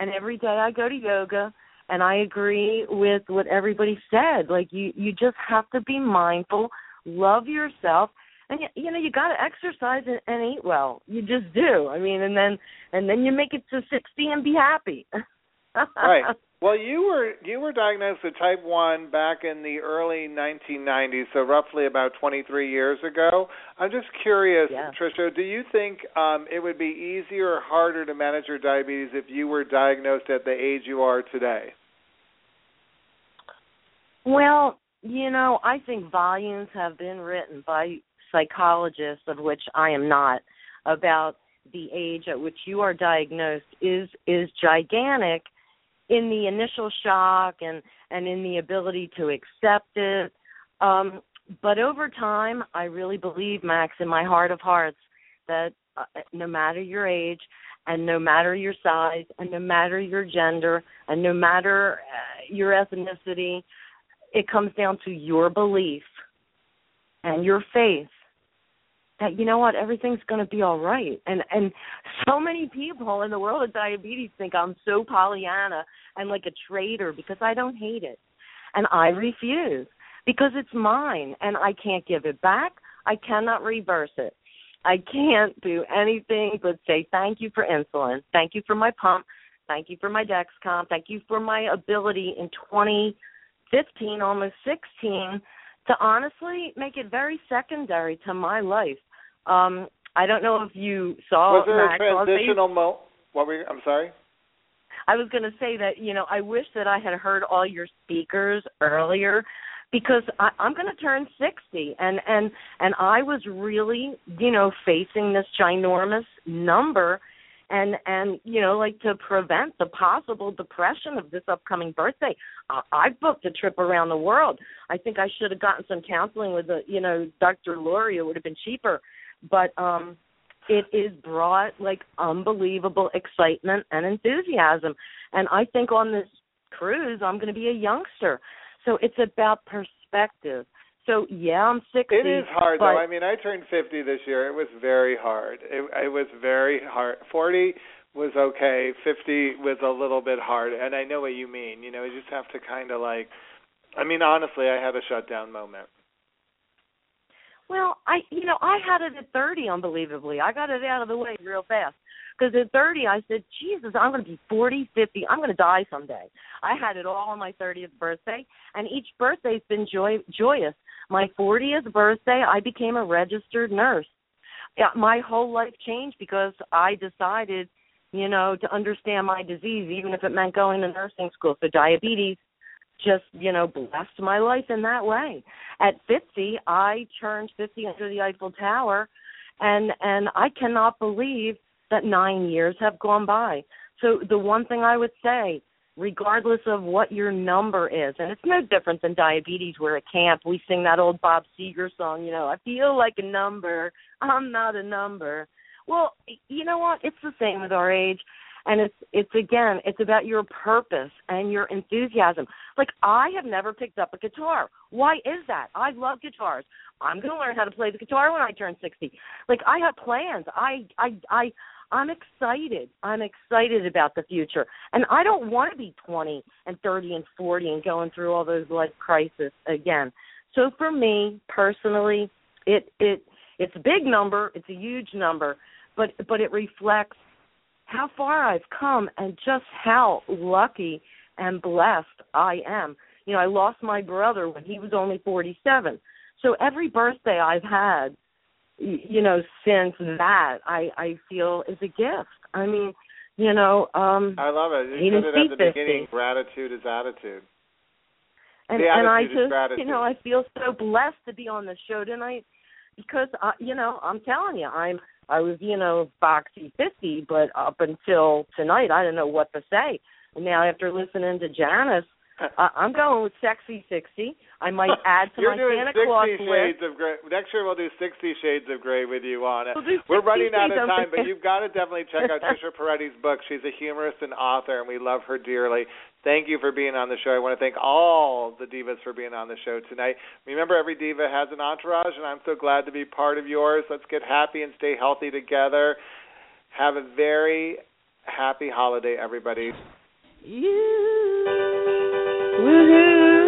And every day I go to yoga, and I agree with what everybody said. Like, you just have to be mindful, love yourself, and, you got to exercise and eat well. You just do. I mean, and then you make it to 60 and be happy. Right. Well, you were diagnosed with type 1 back in the early 1990s, so roughly about 23 years ago. I'm just curious, yeah. Tricia, do you think it would be easier or harder to manage your diabetes if you were diagnosed at the age you are today? Well, I think volumes have been written by psychologists, of which I am not, about the age at which you are diagnosed is gigantic in the initial shock and in the ability to accept it. But over time, I really believe, Max, in my heart of hearts, that no matter your age and no matter your size and no matter your gender and no matter your ethnicity, it comes down to your belief and your faith that, you know what, everything's going to be all right. And so many people in the world of diabetes think I'm so Pollyanna and like a traitor because I don't hate it. And I refuse because it's mine and I can't give it back. I cannot reverse it. I can't do anything but say thank you for insulin, thank you for my pump, thank you for my Dexcom, thank you for my ability in 2015, almost 16, to honestly make it very secondary to my life. I don't know if you saw. Was there a transitional moment? I'm sorry? I was going to say that, I wish that I had heard all your speakers earlier because I'm going to turn 60. And I was really, facing this ginormous number and to prevent the possible depression of this upcoming birthday. I booked a trip around the world. I think I should have gotten some counseling with, Dr. Lori. It would have been cheaper. But it is brought, unbelievable excitement and enthusiasm. And I think on this cruise, I'm going to be a youngster. So it's about perspective. So, yeah, I'm 60. It is hard, though. I mean, I turned 50 this year. It was very hard. It was very hard. 40 was okay. 50 was a little bit hard. And I know what you mean. You just have to kind of honestly, I had a shutdown moment. Well, I had it at 30, unbelievably. I got it out of the way real fast. Because at 30, I said, Jesus, I'm going to be 40, 50. I'm going to die someday. I had it all on my 30th birthday, and each birthday's been joyous. My 40th birthday, I became a registered nurse. My whole life changed because I decided, to understand my disease, even if it meant going to nursing school. So diabetes just, blessed my life in that way. At 50, I turned 50 under the Eiffel Tower, and I cannot believe that 9 years have gone by. So the one thing I would say, regardless of what your number is, and it's no different than diabetes where at camp we sing that old Bob Seger song, I feel like a number, I'm not a number. Well, you know what? It's the same with our age. And it's about your purpose and your enthusiasm. Like, I have never picked up a guitar. Why is that? I love guitars. I'm going to learn how to play the guitar when I turn 60. Like, I have plans. I'm excited. I'm excited about the future. And I don't want to be 20 and 30 and 40 and going through all those life crises again. So for me, personally, it's a big number. It's a huge number. But it reflects how far I've come and just how lucky and blessed I am. I lost my brother when he was only 47. So every birthday I've had, since that, I feel is a gift. I mean, I love it. You said it at the beginning, gratitude is attitude. And I just, you know, I feel so blessed to be on the show tonight because, you know, I'm telling you, I was, you know, boxy 50, but up until tonight, I didn't know what to say. And now after listening to Janis, I'm going with sexy 60. I might add to my Santa Claus list. Next year we'll do 60 Shades of Grey with you on it. We're running out of time, but you've got to definitely check out Tricia Porretti's book. She's a humorist and author, and we love her dearly. Thank you for being on the show. I want to thank all the divas for being on the show tonight. Remember, every diva has an entourage, and I'm so glad to be part of yours. Let's get happy and stay healthy together. Have a very happy holiday, everybody. You. Woohoo!